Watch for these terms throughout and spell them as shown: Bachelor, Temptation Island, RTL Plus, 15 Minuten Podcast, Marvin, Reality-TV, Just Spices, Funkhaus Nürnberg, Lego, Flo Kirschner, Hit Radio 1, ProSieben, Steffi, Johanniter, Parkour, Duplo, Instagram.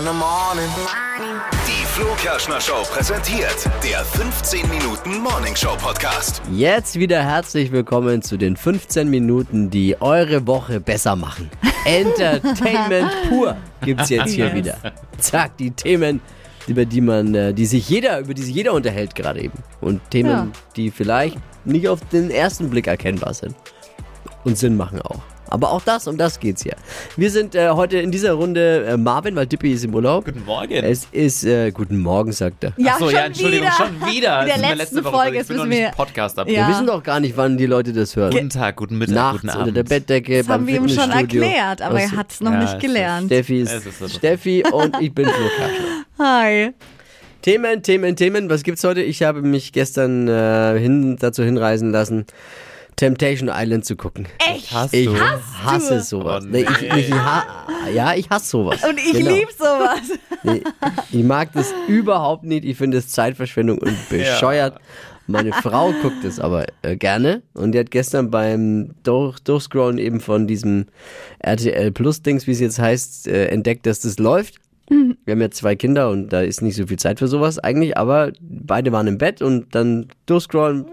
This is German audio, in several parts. in the morning. Die Flo Kirschner Show präsentiert der 15 Minuten Morning Show Podcast. Jetzt wieder herzlich willkommen zu den 15 Minuten, die eure Woche besser machen. Entertainment pur gibt's jetzt hier wieder. Zack, die Themen, über die sich jeder unterhält gerade eben. Und Themen, die vielleicht nicht auf den ersten Blick erkennbar sind. Und Sinn machen auch. Aber auch das, um das geht's hier. Wir sind heute in dieser Runde Marvin, weil Dippy ist im Urlaub. Guten Morgen. Es ist, guten Morgen, sagt er. Ja, achso, ja, Entschuldigung, schon wieder. In der letzten Folge. Ich bin noch nicht Podcast-Abend. Ja. Wir wissen doch gar nicht, wann die Leute das hören. Guten Tag, guten Mittag, nachts, guten Abend. Unter der Bettdecke, das beim Fitnessstudio. Das haben wir ihm schon erklärt, aber er hat's noch nicht gelernt. Steffi und ich bin Flo Kirschner. Hi. Themen. Was gibt's heute? Ich habe mich gestern dazu hinreisen lassen, Temptation Island zu gucken. Echt? Ich hasse sowas. Nee, ich hasse sowas. Und ich liebe sowas. Nee, ich mag das überhaupt nicht. Ich finde es Zeitverschwendung und bescheuert. Ja. Meine Frau guckt es aber gerne. Und die hat gestern beim Durchscrollen eben von diesem RTL Plus Dings, wie es jetzt heißt, entdeckt, dass das läuft. Wir haben ja 2 Kinder und da ist nicht so viel Zeit für sowas eigentlich, aber beide waren im Bett und dann durchscrollen,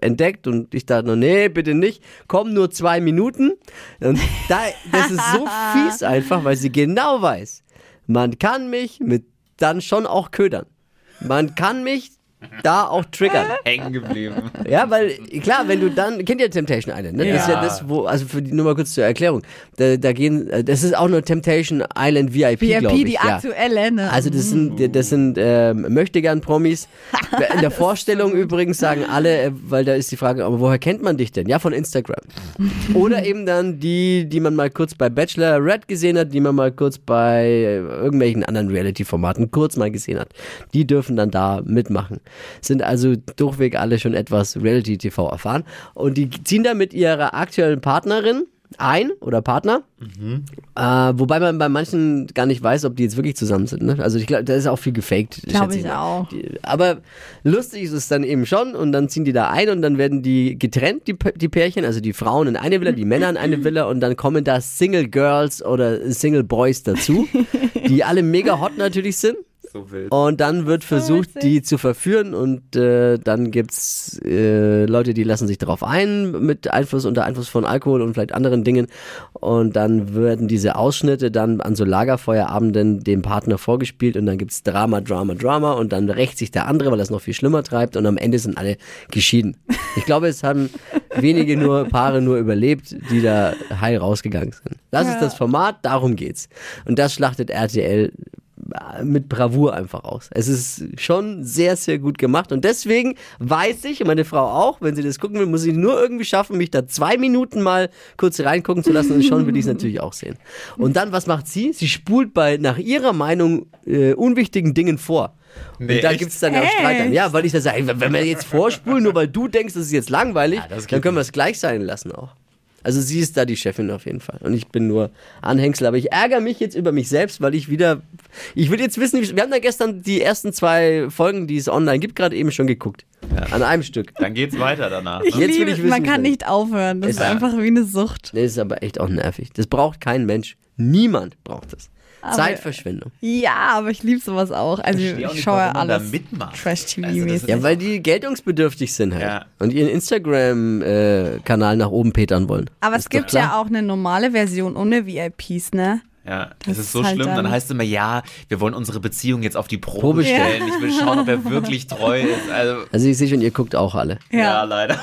entdeckt und ich dachte noch, nee, bitte nicht, komm, nur 2 Minuten. Und das ist so fies einfach, weil sie genau weiß, man kann mich dann schon auch ködern. Man kann mich da auch triggern. Hängen geblieben. Ja, weil, klar, wenn du dann, kennt ihr Temptation Island, ne? Ja. Das ist ja das, wo, also nur mal kurz zur Erklärung, das ist auch nur Temptation Island VIP, glaube ich. VIP, die aktuelle, ne? Also das sind Möchtegern-Promis. In der Vorstellung übrigens sagen alle, weil da ist die Frage, aber woher kennt man dich denn? Ja, von Instagram. Oder eben dann die man mal kurz bei Bachelor Red gesehen hat, die man mal kurz bei irgendwelchen anderen Reality-Formaten kurz mal gesehen hat. Die dürfen dann da mitmachen. Sind also durchweg alle schon etwas Reality-TV erfahren. Und die ziehen da mit ihrer aktuellen Partnerin ein oder Partner, wobei man bei manchen gar nicht weiß, ob die jetzt wirklich zusammen sind. Ne? Also ich glaube, da ist auch viel gefaked. Glaube ich auch. Aber lustig ist es dann eben schon und dann ziehen die da ein und dann werden die getrennt, die Pärchen, also die Frauen in eine Villa, die Männer in eine Villa und dann kommen da Single Girls oder Single Boys dazu, die alle mega hot natürlich sind. So wild. Und dann wird versucht, die zu verführen und dann gibt's Leute, die lassen sich drauf ein, unter Einfluss von Alkohol und vielleicht anderen Dingen und dann werden diese Ausschnitte dann an so Lagerfeuerabenden dem Partner vorgespielt und dann gibt's Drama und dann rächt sich der andere, weil das noch viel schlimmer treibt und am Ende sind alle geschieden. Ich glaube, es haben wenige Paare überlebt, die da heil rausgegangen sind. Das ist das Format, darum geht's. Und das schlachtet RTL mit Bravour einfach aus. Es ist schon sehr, sehr gut gemacht und deswegen weiß ich, und meine Frau auch, wenn sie das gucken will, muss ich nur irgendwie schaffen, mich da 2 Minuten mal kurz reingucken zu lassen und schon will ich es natürlich auch sehen. Und dann, was macht sie? Sie spult nach ihrer Meinung unwichtigen Dingen vor. Nee, und da gibt es dann auch Streit an. Ja, weil ich da sage, wenn wir jetzt vorspulen, nur weil du denkst, das ist jetzt langweilig, dann können wir es gleich sein lassen auch. Also sie ist da die Chefin auf jeden Fall. Und ich bin nur Anhängsel. Aber ich ärgere mich jetzt über mich selbst, weil ich will jetzt wissen, wir haben da gestern die ersten 2 Folgen, die es online gibt, gerade eben schon geguckt. Ja. An einem Stück. Dann geht's weiter danach. Ne? Jetzt will ich wissen, man kann nicht aufhören. Das ist einfach wie eine Sucht. Das ist aber echt auch nervig. Das braucht kein Mensch. Niemand braucht das. Aber Zeitverschwendung. Ja, aber ich liebe sowas auch. Also ich schaue alles Trash-TV-mäßig. Also ja, weil die geltungsbedürftig sind halt. Ja. Und ihren Instagram-Kanal nach oben petern wollen. Aber es gibt ja auch eine normale Version ohne VIPs, ne? Ja, das ist so halt schlimm. Dann heißt es immer, ja, wir wollen unsere Beziehung jetzt auf die Probe stellen. Ja. Ich will schauen, ob er wirklich treu ist. Also ich sehe schon, ihr guckt auch alle. Ja leider.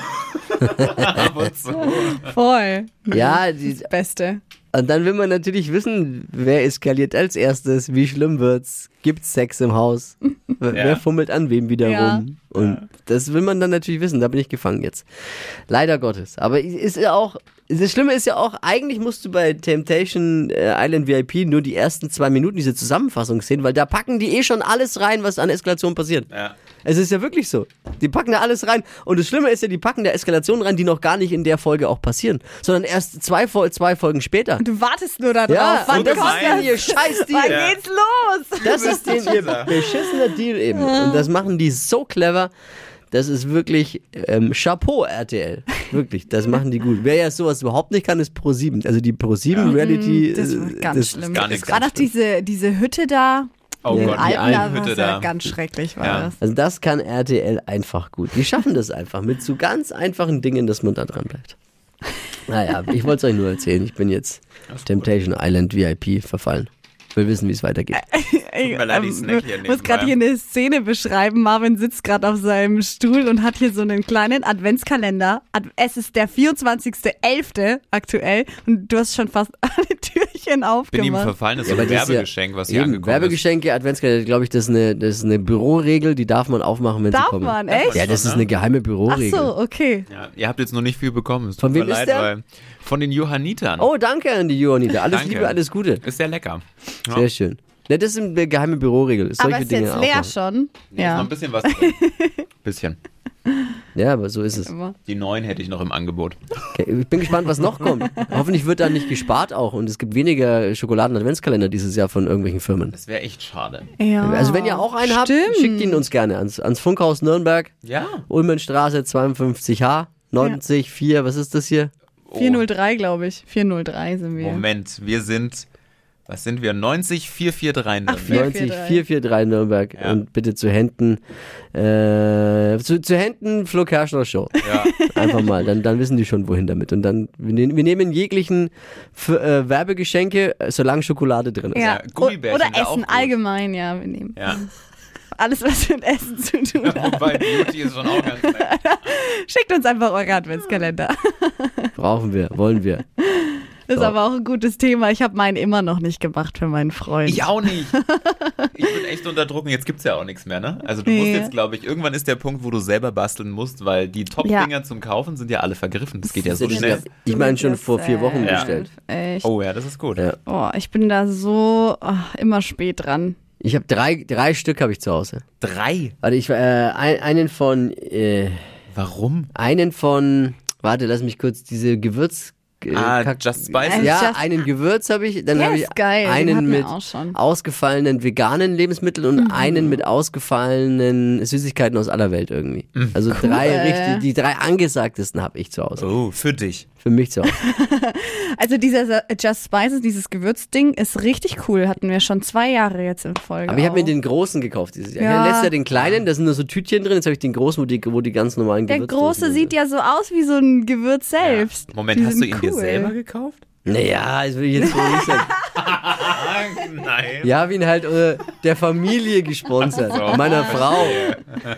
Voll. Ja, das Beste. Und dann will man natürlich wissen, wer eskaliert als erstes, wie schlimm wird's, gibt's Sex im Haus, wer fummelt an wem wieder rum. Und das will man dann natürlich wissen, da bin ich gefangen jetzt. Leider Gottes. Aber ist ja auch, das Schlimme ist ja auch, eigentlich musst du bei Temptation Island VIP nur die ersten 2 Minuten diese Zusammenfassung sehen, weil da packen die schon alles rein, was an Eskalation passiert. Ja. Es ist ja wirklich so. Die packen da alles rein. Und das Schlimme ist ja, die packen da Eskalationen rein, die noch gar nicht in der Folge auch passieren, sondern erst 2 Folgen später. Und du wartest nur da drauf. Ja, wann das kommt ist ihr Scheiß-Deal. Wann geht's los? Das ist ihr beschissener Deal eben. Ja. Und das machen die so clever. Das ist wirklich Chapeau RTL. Wirklich, das machen die gut. Wer ja sowas überhaupt nicht kann, ist ProSieben. Also die ProSieben Reality. Das ist ganz schlimm. Gerade auch diese Hütte da. Oh Gott, die Alpenhütte da. Ganz schrecklich war das. Also das kann RTL einfach gut. Die schaffen das einfach mit so ganz einfachen Dingen, dass man da dran bleibt. Naja, ich wollte es euch nur erzählen. Ich bin jetzt Temptation Island VIP verfallen. Wir wissen, wie es weitergeht. Ich muss gerade hier eine Szene beschreiben. Marvin sitzt gerade auf seinem Stuhl und hat hier so einen kleinen Adventskalender. Es ist der 24.11. aktuell und du hast schon fast alle Türchen aufgemacht. Bin ihm verfallen, das ist ein Werbegeschenk, was hier angekommen ist. Werbegeschenke, Adventskalender, glaube ich, das ist eine Büroregel, die darf man aufmachen, wenn sie kommen. Darf man, echt? Ja, das ist eine geheime Büroregel. Ach so, okay. Ja, ihr habt jetzt noch nicht viel bekommen. Es tut mir leid, weil... Von den Johannitern. Oh, danke an die Johanniter. Alles Liebe, alles Gute. Ist sehr lecker. Ja. Sehr schön. Ja, das ist eine geheime Büroregel. Aber ist Dinge jetzt leer machen. Schon. Nee, ja. Ist noch ein bisschen was drin. Bisschen. Ja, aber so ist es. Die 9 hätte ich noch im Angebot. Okay, ich bin gespannt, was noch kommt. Hoffentlich wird da nicht gespart auch und es gibt weniger Schokoladen-Adventskalender dieses Jahr von irgendwelchen Firmen. Das wäre echt schade. Ja. Also wenn ihr auch einen habt, schickt ihn uns gerne ans Funkhaus Nürnberg. Ja. Ulmenstraße 52H 904. Ja. Was ist das hier? 403, glaube ich. 403 sind wir. Moment, was sind wir? 90443 Nürnberg. 90443 Nürnberg. Ja. Und bitte zu Händen Flo Kirschner Show. Ja. Einfach mal, dann wissen die schon, wohin damit. Und dann, wir nehmen jeglichen Werbegeschenke, solange Schokolade drin ist. Ja. Gummibärchen oder Essen allgemein, ja, wir nehmen. Ja. Alles, was mit Essen zu tun hat. Wobei Beauty ist schon auch ganz lecker. Schickt uns einfach eure Adventskalender. Brauchen wir, wollen wir. Das ist aber auch ein gutes Thema. Ich habe meinen immer noch nicht gemacht für meinen Freund. Ich auch nicht. Ich bin echt unter Druck. Jetzt gibt es ja auch nichts mehr, ne? Also du musst jetzt, glaube ich, irgendwann ist der Punkt, wo du selber basteln musst, weil die Top-Dinger zum Kaufen sind ja alle vergriffen. Das geht ja so schnell. Ich meine schon vor 4 Wochen bestellt. Echt. Oh ja, das ist gut. Ja. Oh, ich bin da so immer spät dran. Ich habe drei Stück habe ich zu Hause. 3? Warte, ich einen von... Warum? Einen von... Warte, lass mich kurz diese Gewürz... Just Spices? Ja, einen Gewürz habe ich. Dann habe ich einen mit ausgefallenen veganen Lebensmitteln und einen mit ausgefallenen Süßigkeiten aus aller Welt irgendwie. Also cool. 3 richtig, die 3 angesagtesten habe ich zu Hause. Oh, für dich. Für mich zu Hause. Also dieser Just Spices, dieses Gewürzding ist richtig cool. Hatten wir schon 2 Jahre jetzt in Folge. Aber ich habe mir den großen gekauft dieses Jahr. Ja. Ich hatte letztes Jahr den kleinen, da sind nur so Tütchen drin. Jetzt habe ich den großen, wo die ganz normalen Gewürze sind. Der große sieht ja so aus wie so ein Gewürz selbst. Ja. Moment, hast du ihn dir selber gekauft? Naja, das will ich jetzt wohl nicht sagen. Nein. Wir haben ihn halt der Familie gesponsert, meiner Frau.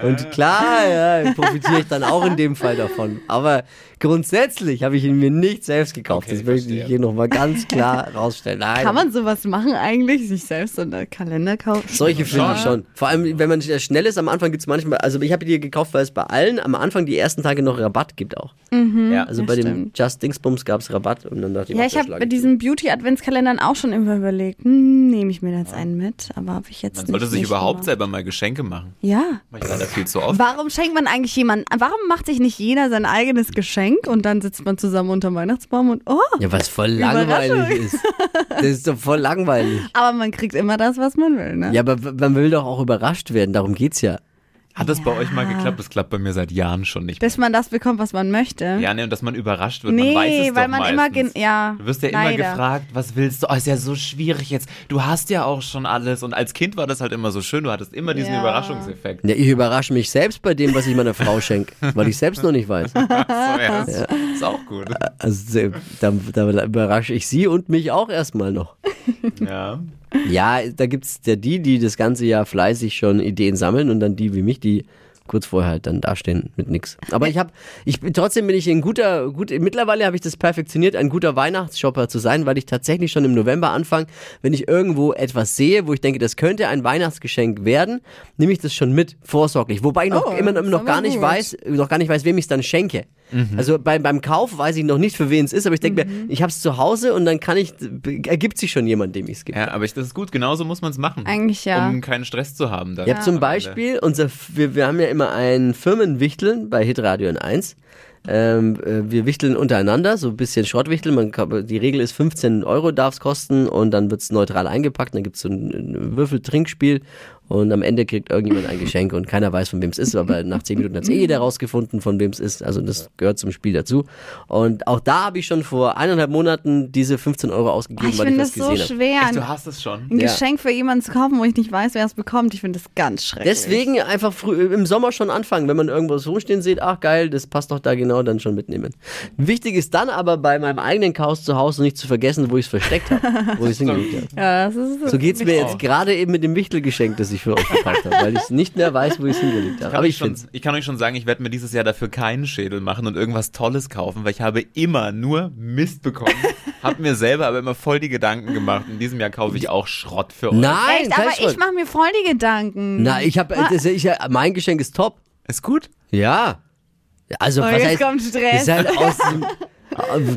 Und klar, profitiere ich dann auch in dem Fall davon. Aber grundsätzlich habe ich ihn mir nicht selbst gekauft. Okay, das möchte ich hier nochmal ganz klar rausstellen. Nein. Kann man sowas machen eigentlich? Sich selbst so einen Kalender kaufen? Solche finde ich schon. Vor allem, wenn man schnell ist, am Anfang gibt es manchmal, also ich habe die gekauft, weil es bei allen am Anfang die ersten Tage noch Rabatt gibt auch. Mhm, ja. Also bei dem Just Dingsbums gab es Rabatt und dann dachte ich, ich habe bei diesen Beauty-Adventskalendern auch schon immer überlegt, nehme ich mir jetzt einen mit, aber habe ich jetzt nicht. Man sollte sich überhaupt selber mal Geschenke machen. Ja. Ich war da viel zu oft. Warum schenkt man eigentlich jemanden, warum macht sich nicht jeder sein eigenes Geschenk und dann sitzt man zusammen unterm Weihnachtsbaum und ja, was voll langweilig ist. Das ist doch voll langweilig. Aber man kriegt immer das, was man will, ne? Ja, aber man will doch auch überrascht werden, darum geht's ja. Hat das bei euch mal geklappt? Das klappt bei mir seit Jahren schon nicht mehr. Dass man das bekommt, was man möchte. Ja, ne, und dass man überrascht wird. Nee, man weiß es weil doch man meistens. Immer du wirst ja leider immer gefragt, was willst du? Oh, ist ja so schwierig jetzt. Du hast ja auch schon alles. Und als Kind war das halt immer so schön. Du hattest immer diesen Überraschungseffekt. Ja, ich überrasche mich selbst bei dem, was ich meiner Frau schenke, weil ich selbst noch nicht weiß. Ach so, ja. Ist auch gut. Also, da überrasche ich sie und mich auch erstmal noch. Ja. Ja, da gibt es ja die das ganze Jahr fleißig schon Ideen sammeln und dann die wie mich, die kurz vorher halt dann dastehen mit nix. Aber trotzdem bin ich mittlerweile habe ich das perfektioniert, ein guter Weihnachtsshopper zu sein, weil ich tatsächlich schon im November anfange, wenn ich irgendwo etwas sehe, wo ich denke, das könnte ein Weihnachtsgeschenk werden, nehme ich das schon mit, vorsorglich. Wobei ich noch gar nicht weiß, wem ich es dann schenke. Mhm. Also beim Kauf weiß ich noch nicht, für wen es ist, aber ich denke mir, ich habe es zu Hause und dann ergibt sich schon jemand, dem ich es gebe. Ja, aber das ist gut, genauso muss man es machen. Eigentlich ja. Um keinen Stress zu haben. Dann. Ja, zum Beispiel, wir haben ja immer ein Firmenwichteln bei Hit Radio 1. Wir wichteln untereinander, so ein bisschen Schrottwichteln. Die Regel ist, 15 € darf es kosten und dann wird es neutral eingepackt. Dann gibt es so ein Würfeltrinkspiel. und am Ende kriegt irgendjemand ein Geschenk und keiner weiß, von wem es ist, aber nach 10 Minuten hat es jeder rausgefunden, von wem es ist, also das gehört zum Spiel dazu. Und auch da habe ich schon vor 1,5 Monaten diese 15 € ausgegeben, weil ich das gesehen habe. Ich finde das so schwer, du hast es schon. Ein Geschenk für jemanden zu kaufen, wo ich nicht weiß, wer es bekommt, ich finde das ganz schrecklich. Deswegen einfach früh im Sommer schon anfangen, wenn man irgendwo so rumstehen sieht, ach geil, das passt doch da genau, dann schon mitnehmen. Wichtig ist dann aber bei meinem eigenen Chaos zu Hause nicht zu vergessen, wo ich es versteckt habe, wo ich es hingelegt habe. Ja, so geht es mir jetzt gerade eben mit dem Wichtelgeschenk, das ich für euch verpackt habe, weil ich nicht mehr weiß, wo ich es hingelegt habe. Aber ich kann euch schon sagen, ich werde mir dieses Jahr dafür keinen Schädel machen und irgendwas Tolles kaufen, weil ich habe immer nur Mist bekommen, habe mir selber aber immer voll die Gedanken gemacht. In diesem Jahr kaufe ich auch Schrott für euch. Nein, echt, aber ich mache mir voll die Gedanken. Na, mein Geschenk ist top. Ist gut? Ja. Also, oh, jetzt kommt Stress. Ist halt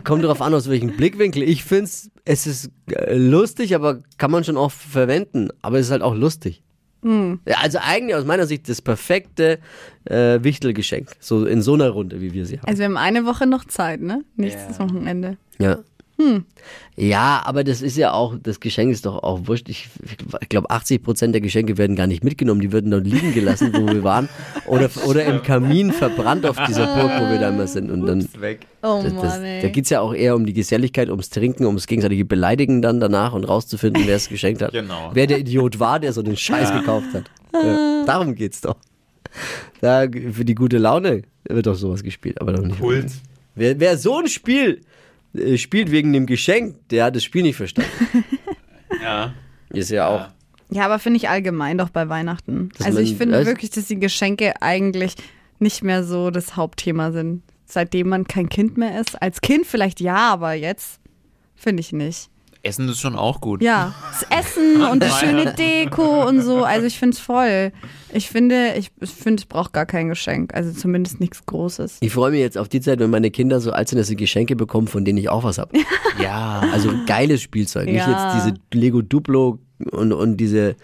kommt darauf an, aus welchem Blickwinkel. Ich finde es ist lustig, aber kann man schon auch verwenden. Aber es ist halt auch lustig. Mhm. Also eigentlich aus meiner Sicht das perfekte Wichtelgeschenk. So in so einer Runde, wie wir sie haben. Also wir haben eine Woche noch Zeit, ne? Nächstes Wochenende. Ja. Ja, aber das ist ja auch, das Geschenk ist doch auch wurscht. Ich glaube, 80% der Geschenke werden gar nicht mitgenommen. Die würden dort liegen gelassen, wo wir waren. Oder im Kamin verbrannt auf dieser Burg, wo wir da immer sind. Und dann, da geht es ja auch eher um die Geselligkeit, ums Trinken, ums gegenseitige Beleidigen dann danach und rauszufinden, wer es geschenkt hat. Genau. Wer der Idiot war, der so den Scheiß gekauft hat. Ja, darum geht's doch. Für die gute Laune wird doch sowas gespielt, aber doch nicht. Kult. Wer so ein Spiel spielt wegen dem Geschenk, der hat das Spiel nicht verstanden. Ja. Ist ja auch. Ja, aber finde ich allgemein doch bei Weihnachten. Also ich finde wirklich, dass die Geschenke eigentlich nicht mehr so das Hauptthema sind. Seitdem man kein Kind mehr ist. Als Kind vielleicht ja, aber jetzt finde ich nicht. Essen ist schon auch gut. Ja, das Essen und die schöne Deko und so. Also ich finde es voll. Ich finde, ich brauche gar kein Geschenk. Also zumindest nichts Großes. Ich freue mich jetzt auf die Zeit, wenn meine Kinder so alt sind, dass sie Geschenke bekommen, von denen ich auch was habe. Ja. Also geiles Spielzeug. Ja. Nicht jetzt diese Lego Duplo und diese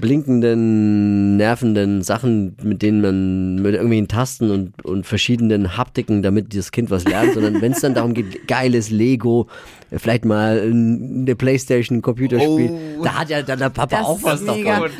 blinkenden, nervenden Sachen, mit denen man mit irgendwelchen Tasten und verschiedenen Haptiken, damit das Kind was lernt, sondern wenn es dann darum geht, geiles Lego, vielleicht mal eine Playstation, ein Computerspiel, da hat ja dann der Papa das auch was davon.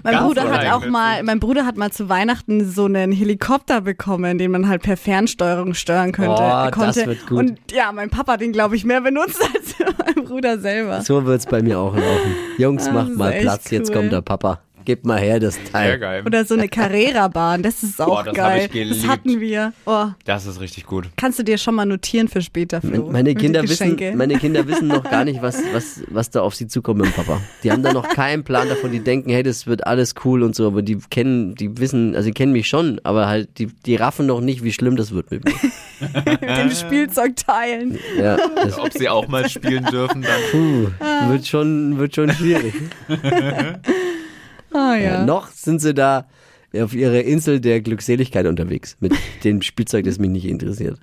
Mein Bruder hat mal zu Weihnachten so einen Helikopter bekommen, den man halt per Fernsteuerung steuern könnte. Oh, das wird gut. Und ja, mein Papa hat den, glaube ich, mehr benutzt als mein Bruder selber. So wird es bei mir auch laufen. Jungs, macht mal Platz, jetzt kommt der Papa. Gebt mal her das Teil. Sehr geil. Oder so eine Carrera-Bahn, das ist auch das geil. Das hatten wir. Oh. Das ist richtig gut. Kannst du dir schon mal notieren für später, Flo? Meine Kinder wissen noch gar nicht, was da auf sie zukommt mit dem Papa. Die haben da noch keinen Plan davon. Die denken, hey, das wird alles cool und so. Aber die kennen mich schon, aber halt, die raffen noch nicht, wie schlimm das wird mit mir. Mit dem Spielzeug teilen. Ja, ob sie auch mal spielen dürfen, dann. Puh, wird schon schwierig. Oh, ja. Ja, noch sind sie da auf ihrer Insel der Glückseligkeit unterwegs mit dem Spielzeug, das mich nicht interessiert.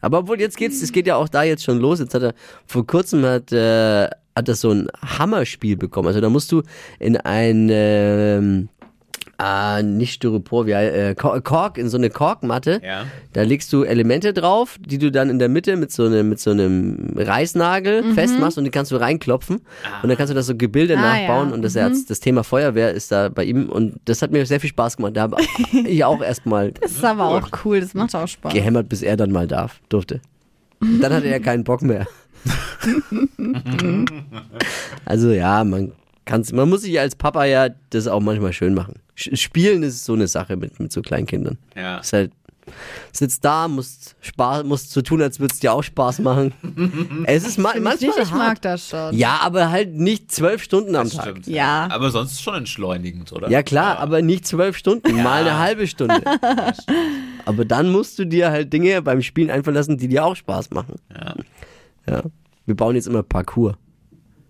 Aber obwohl, es geht ja auch da jetzt schon los. Jetzt vor kurzem hat das so ein Hammerspiel bekommen. Also da musst du in ein nicht Styropor, Kork, in so eine Korkmatte. Ja. Da legst du Elemente drauf, die du dann in der Mitte mit so einem Reißnagel festmachst und die kannst du reinklopfen. Und dann kannst du das so Gebilde nachbauen. Ja. Und das Thema Feuerwehr ist da bei ihm. Und das hat mir sehr viel Spaß gemacht. Da habe ich auch erstmal. Das ist aber auch cool, das macht auch Spaß. Gehämmert, bis er dann mal durfte. Und dann hatte er keinen Bock mehr. Also ja, man muss sich als Papa ja das auch manchmal schön machen. Spielen ist so eine Sache mit so kleinen Kindern. Ja. Ist halt, sitzt da, musst so tun, als würde es dir auch Spaß machen. Es ist manchmal ich mag das schon. Ja, aber halt nicht 12 Stunden am Tag. Stimmt, ja. Aber sonst schon entschleunigend, oder? Ja klar, aber nicht 12 Stunden, mal eine halbe Stunde. Aber dann musst du dir halt Dinge beim Spielen einfallen lassen, die dir auch Spaß machen. Ja. Wir bauen jetzt immer Parkour.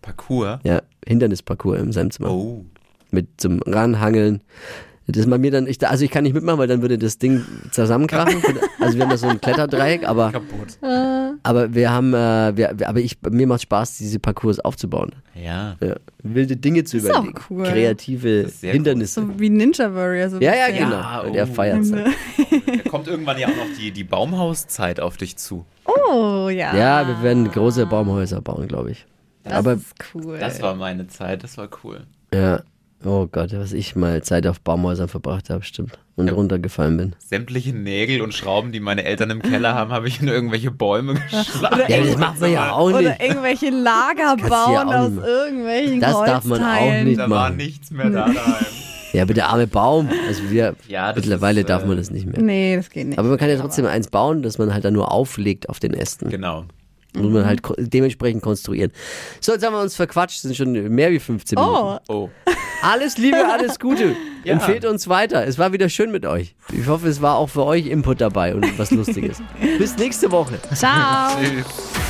Parkour? Ja, Hindernisparcours im Samzimmer. Oh. Mit zum Ranhangeln. Das ist bei mir dann, ich kann nicht mitmachen, weil dann würde das Ding zusammenkrachen. Also wir haben da so ein Kletterdreieck, aber mir macht Spaß, diese Parcours aufzubauen. Ja. Wilde Dinge zu überlegen. Ist auch cool. Kreative Hindernisse. Cool. So wie Ninja Warrior. So genau. Ja, der feiert's. Da kommt irgendwann ja auch noch die Baumhauszeit auf dich zu. Oh, ja. Ja, wir werden große Baumhäuser bauen, glaube ich. Das ist cool. Das war meine Zeit, das war cool. Ja. Oh Gott, was ich mal Zeit auf Baumhäusern verbracht habe, stimmt. Und runtergefallen bin. Sämtliche Nägel und Schrauben, die meine Eltern im Keller haben, habe ich in irgendwelche Bäume geschlagen. Oder das macht man ja auch nicht. Oder irgendwelche Lager bauen aus irgendwelchen Holzteilen. Das darf man auch nicht machen. Da war nichts mehr daheim. Ja, aber der arme Baum. Also mittlerweile ist, darf man das nicht mehr. Nee, das geht nicht. Aber man kann ja trotzdem eins bauen, dass man halt dann nur auflegt auf den Ästen. Genau. Muss man halt dementsprechend konstruieren. So, jetzt haben wir uns verquatscht, sind schon mehr wie 15 Minuten. Oh. Alles Liebe, alles Gute. Ja. Empfehlt uns weiter. Es war wieder schön mit euch. Ich hoffe, es war auch für euch Input dabei und was Lustiges. Bis nächste Woche. Ciao. Tschüss.